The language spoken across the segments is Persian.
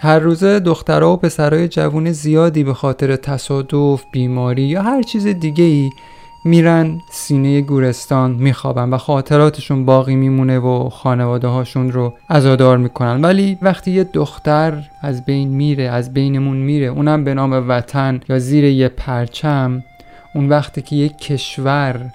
هر روزه دخترها و پسرای جوون زیادی به خاطر تصادف، بیماری یا هر چیز دیگه‌ای میرن سینه گورستان، میخوابن و خاطراتشون باقی میمونه و خانواده هاشون رو عزادار میکنن. ولی وقتی یه دختر از بین میره، از بینمون میره، اونم به نام وطن یا زیر یه پرچم، اون وقتی که یه کشور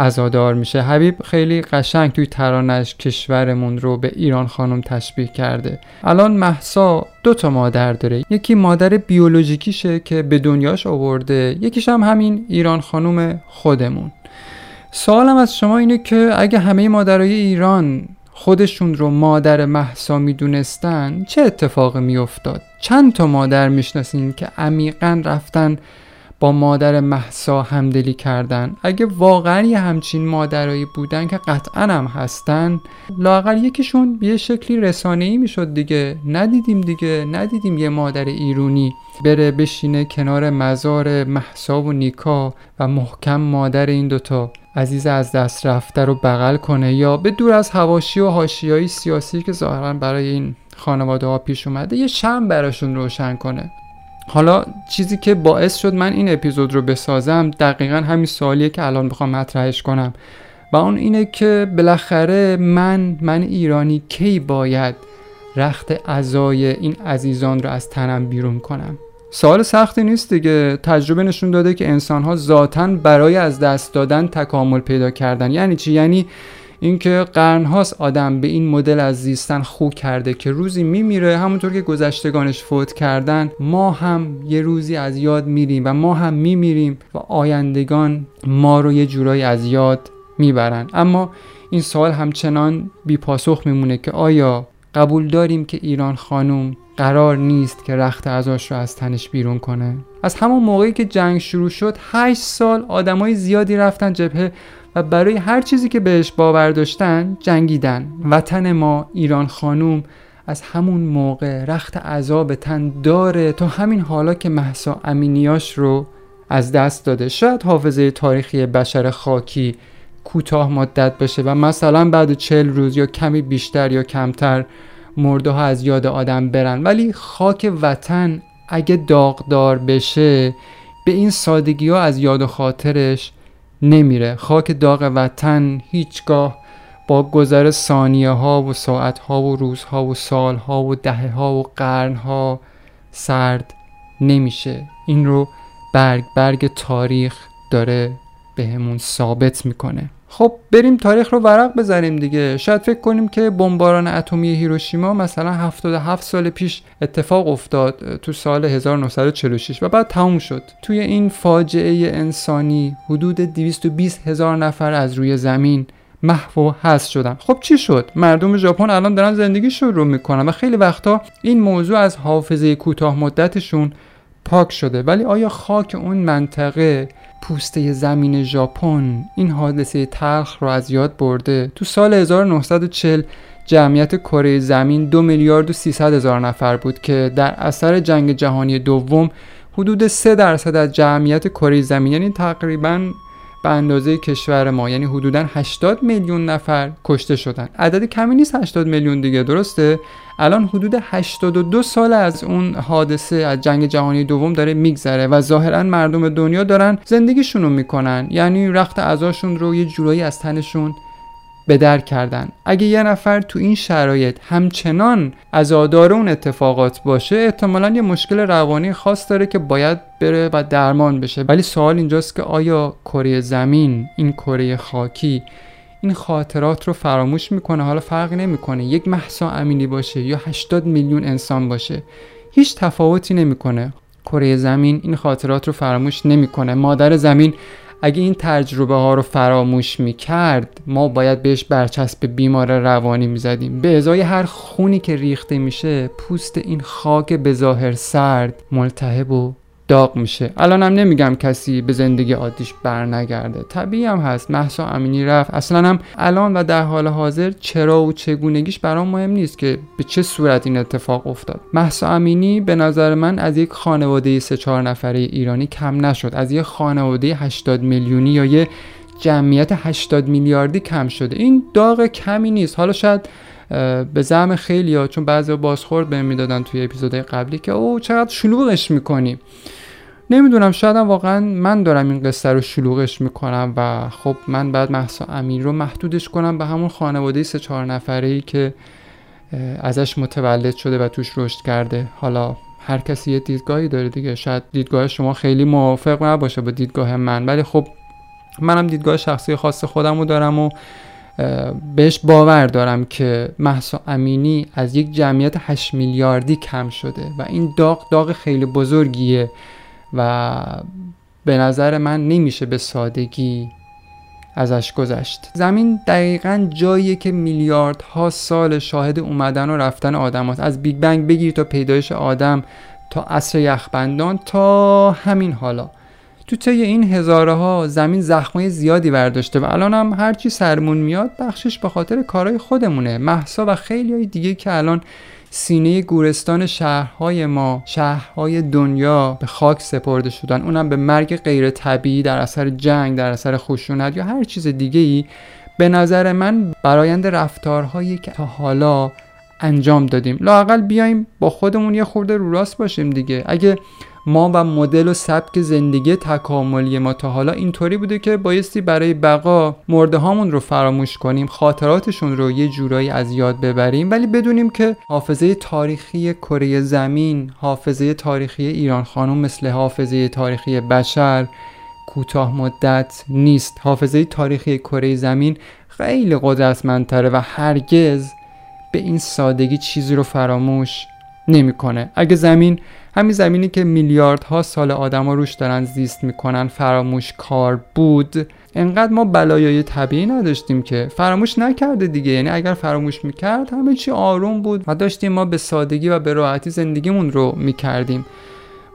عزادار میشه. حبیب خیلی قشنگ توی ترانه‌اش کشورمون رو به ایران خانم تشبیه کرده. الان مهسا 2 مادر داره، یکی مادر بیولوژیکیشه که به دنیاش آورده، یکیش هم همین ایران خانم خودمون. سوالم از شما اینه که اگه همه مادرای ایران خودشون رو مادر مهسا میدونستن چه اتفاقی میافتاد؟ چند تا مادر میشناسین که عمیقاً رفتن با مادر مهسا همدلی کردن؟ اگه واقعا یه همچین مادرایی بودن، که قطعاً هم هستن، لااقل یکیشون یه شکلی رسانه‌ای میشد دیگه. ندیدیم یه مادر ایرونی بره بشینه کنار مزار مهسا و نیکا و محکم مادر این دوتا عزیز از دست رفته رو بغل کنه، یا به دور از حواشی و حاشیه‌های سیاسی که ظاهراً برای این خانواده ها پیش اومده یه شمع براشون روشن کنه. حالا چیزی که باعث شد من این اپیزود رو بسازم دقیقاً همین سوالیه که الان بخوام مطرحش کنم، و اون اینه که بالاخره من ایرانی کی باید رخت عزای این عزیزان رو از تنم بیرون کنم؟ سوال سختی نیست دیگه. تجربه نشون داده که انسان‌ها ذاتاً برای از دست دادن تکامل پیدا کردن. یعنی چی؟ یعنی اینکه قرن‌هاست آدم به این مدل از زیستن خو کرده که روزی میمیره، همونطور که گذشتگانش فوت کردن ما هم یه روزی از یاد میریم و ما هم میمیریم و آیندگان ما رو یه جورایی از یاد میبرن. اما این سوال همچنان بی پاسخ میمونه که آیا قبول داریم که ایران خانم قرار نیست که رخت عزاش رو از تنش بیرون کنه؟ از همون موقعی که جنگ شروع شد 8 سال آدمای زیادی رفتن جبهه و برای هر چیزی که بهش باور داشتن جنگیدن. وطن ما ایران خانم از همون موقع رخت عزا به تن داره تا همین حالا که مهسا امینیاش رو از دست داده. شاید حافظه تاریخی بشر خاکی کوتاه مدت باشه و مثلا بعد 40 روز یا کمی بیشتر یا کمتر مرده ها از یاد آدم برن، ولی خاک وطن اگه داغدار بشه به این سادگی ها از یاد و خاطرش نمیره. خاک داغ وطن هیچگاه با گذر ثانیه ها و ساعت ها و روز ها و سال ها و دهه ها و قرن ها سرد نمیشه. این رو برگ تاریخ داره بهمون ثابت میکنه. خب بریم تاریخ رو ورق بزنیم دیگه. شاید فکر کنیم که بمباران اتمی هیروشیما مثلا 77 سال پیش اتفاق افتاد تو سال 1946 و بعد تموم شد. توی این فاجعه انسانی حدود 220,000 نفر از روی زمین محو و هست شدن. خب چی شد؟ مردم ژاپن الان دارن زندگیشون رو میکنن و خیلی وقتا این موضوع از حافظه کوتاه مدتشون پاک شده، ولی آیا خاک اون منطقه، پوسته زمین ژاپن، این حادثه تلخ رو از یاد برده؟ تو سال 1940 جمعیت کره زمین 2,300,000 نفر بود که در اثر جنگ جهانی دوم حدود 3% از جمعیت کره زمین، یعنی تقریباً به اندازه کشور ما، یعنی حدوداً 80 میلیون نفر کشته شدن. عدد کمی نیست 80 میلیون دیگه، درسته؟ الان حدود 82 سال از اون حادثه، از جنگ جهانی دوم داره میگذره و ظاهراً مردم دنیا دارن زندگیشون رو میکنن، یعنی رخت عزاشون رو یه جورایی از تنشون به در کردن. اگه یه نفر تو این شرایط همچنان عزادار اون اتفاقات باشه، احتمالاً یه مشکل روانی خاص داره که باید بره و درمان بشه. ولی سوال اینجاست که آیا کره زمین، این کره خاکی، این خاطرات رو فراموش میکنه؟ حالا فرق نمیکنه یک مهسا امینی باشه یا 80 میلیون انسان باشه، هیچ تفاوتی نمیکنه. کره زمین این خاطرات رو فراموش نمیکنه. مادر زمین اگه این تجربه ها رو فراموش میکرد، ما باید بهش برچسب بیمار روانی میزدیم. به ازای هر خونی که ریخته میشه، پوست این خاک به ظاهر سرد ملتهب و داغ میشه. الان هم نمیگم کسی به زندگی عادیش برنگرده، طبیعی هم هست. مهسا امینی رفت، اصلا هم الان و در حال حاضر چرا و چگونگیش برام مهم نیست که به چه صورت این اتفاق افتاد. مهسا امینی به نظر من از یک خانواده 3-4 نفره ایرانی کم نشد، از یک خانواده 80 میلیونی یا یه جمعیت 80 میلیاردی کم شده. این داغ کمی نیست. حالا شاید به زعم خیلیا، چون بعضی بازخورد بهم میدادن توی اپیزودهای قبلی که او چقدر شلوغش میکنی. نمیدونم، شاید واقعا من دارم این قصه رو شلوغش میکنم و خب من بعد مهسا امین رو محدودش کنم به همون خانواده 3-4 نفره‌ای که ازش متولد شده و توش رشد کرده. حالا هر کسی یه دیدگاهی داره دیگه، شاید دیدگاه شما خیلی موافق نباشه با دیدگاه من، ولی خب منم دیدگاه شخصی خاص خودم رو دارم و بهش باور دارم که مهسا امینی از یک جمعیت 8 میلیاردی کم شده و این داغ خیلی بزرگیه و به نظر من نمیشه به سادگی ازش گذشت. زمین دقیقاً جاییه که میلیاردها سال شاهد اومدن و رفتن آدم هست. از بیگ بنگ بگیر تا پیدایش آدم، تا عصر یخبندان، تا همین حالا. تو طی این هزاره ها زمین زخمای زیادی برداشته و الان هم هرچی سرمون میاد بخشش به خاطر کارهای خودمونه. مهسا و خیلی های دیگه که الان سینه گورستان شهرهای ما، شهرهای دنیا به خاک سپرده شدن، اونم به مرگ غیر طبیعی در اثر جنگ، در اثر خشونت یا هر چیز دیگه‌ای، به نظر من برآیند رفتارهایی که تا حالا انجام دادیم. لااقل بیایم با خودمون یه خورده رو راست باشیم دیگه. اگه ما و مدل و سبک زندگی تکاملی ما تا حالا اینطوری بوده که بایستی برای بقا مرده هامون رو فراموش کنیم، خاطراتشون رو یه جورایی از یاد ببریم، ولی بدونیم که حافظه تاریخی کره زمین، حافظه تاریخی ایرانخانم مثل حافظه تاریخی بشر کوتاه مدت نیست. حافظه تاریخی کره زمین خیلی قدرتمندتره و هرگز به این سادگی چیزی رو فراموش نمیکنه. اگه زمین، همین زمینی که میلیاردها سال آدما روش دارن زیست میکنن، فراموش کار بود، انقدر ما بلایای طبیعی نداشتیم که فراموش نکرده دیگه. یعنی اگر فراموش میکرد همه چی آروم بود و داشتیم ما به سادگی و به راحتی زندگیمون رو میکردیم.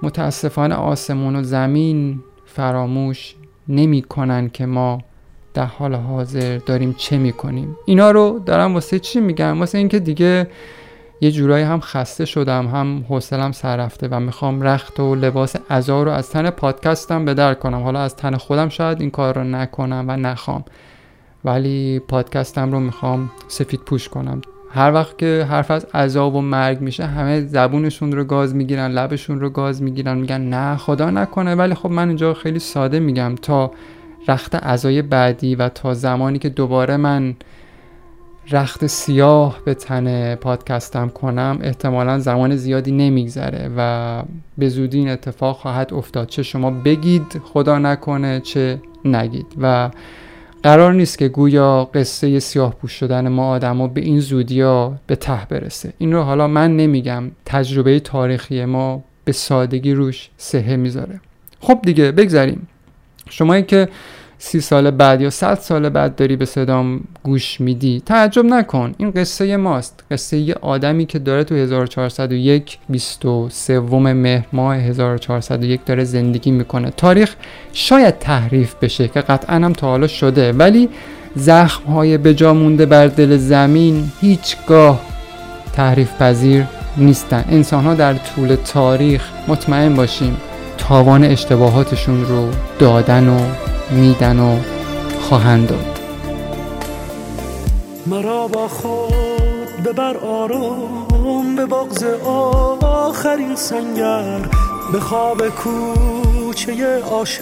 متاسفانه آسمون و زمین فراموش نمیکنن که ما در حال حاضر داریم چه میکنیم. اینا رو دارم واسه چی میگم؟ واسه اینکه دیگه یه جورایی هم خسته شدم، هم حوصله‌ام سر رفته و میخوام رخت و لباس عزا رو از تن پادکستم به در کنم. حالا از تن خودم شاید این کار رو نکنم و نخوام، ولی پادکستم رو میخوام سفید پوش کنم. هر وقت که حرف از عزا و مرگ میشه همه زبونشون رو گاز میگیرن، لبشون رو گاز میگیرن، میگن نه خدا نکنه. ولی خب من اینجا خیلی ساده میگم، تا رخت عزای بعدی و تا زمانی که دوباره من رخت سیاه به تن پادکستم کنم احتمالاً زمان زیادی نمیگذره و به زودی این اتفاق خواهد افتاد، چه شما بگید خدا نکنه چه نگید. و قرار نیست که گویا قصه سیاه پوش شدن ما آدما به این زودیا به ته برسه. این رو حالا من نمیگم، تجربه تاریخی ما به سادگی روش سهه میذاره. خب دیگه بگذاریم. شمایی که 30 سال بعد یا 100 سال بعد داری به صدام گوش میدی تعجب نکن، این قصه ماست، قصه یه آدمی که داره تو 1401 23 مهر ماه 1401 داره زندگی میکنه. تاریخ شاید تحریف بشه که قطعا هم تا حالا شده، ولی زخم‌های بجا مونده بر دل زمین هیچگاه تحریف پذیر نیستن. انسان‌ها در طول تاریخ مطمئن باشیم تاوان اشتباهاتشون رو دادن و میدن و خواهند داد. مرا با خود ببر آروم به بغض آخرین سنگر، به خواب کوچه عاشق،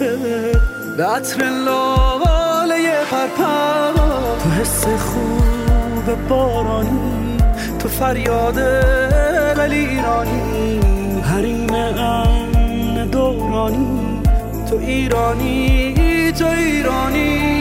به عطر لاله پرپر، تو حس خوب بارانی، تو فریاد دل ایرانی، حریم امن دورانی، تو ایرانی، تو ایرانی.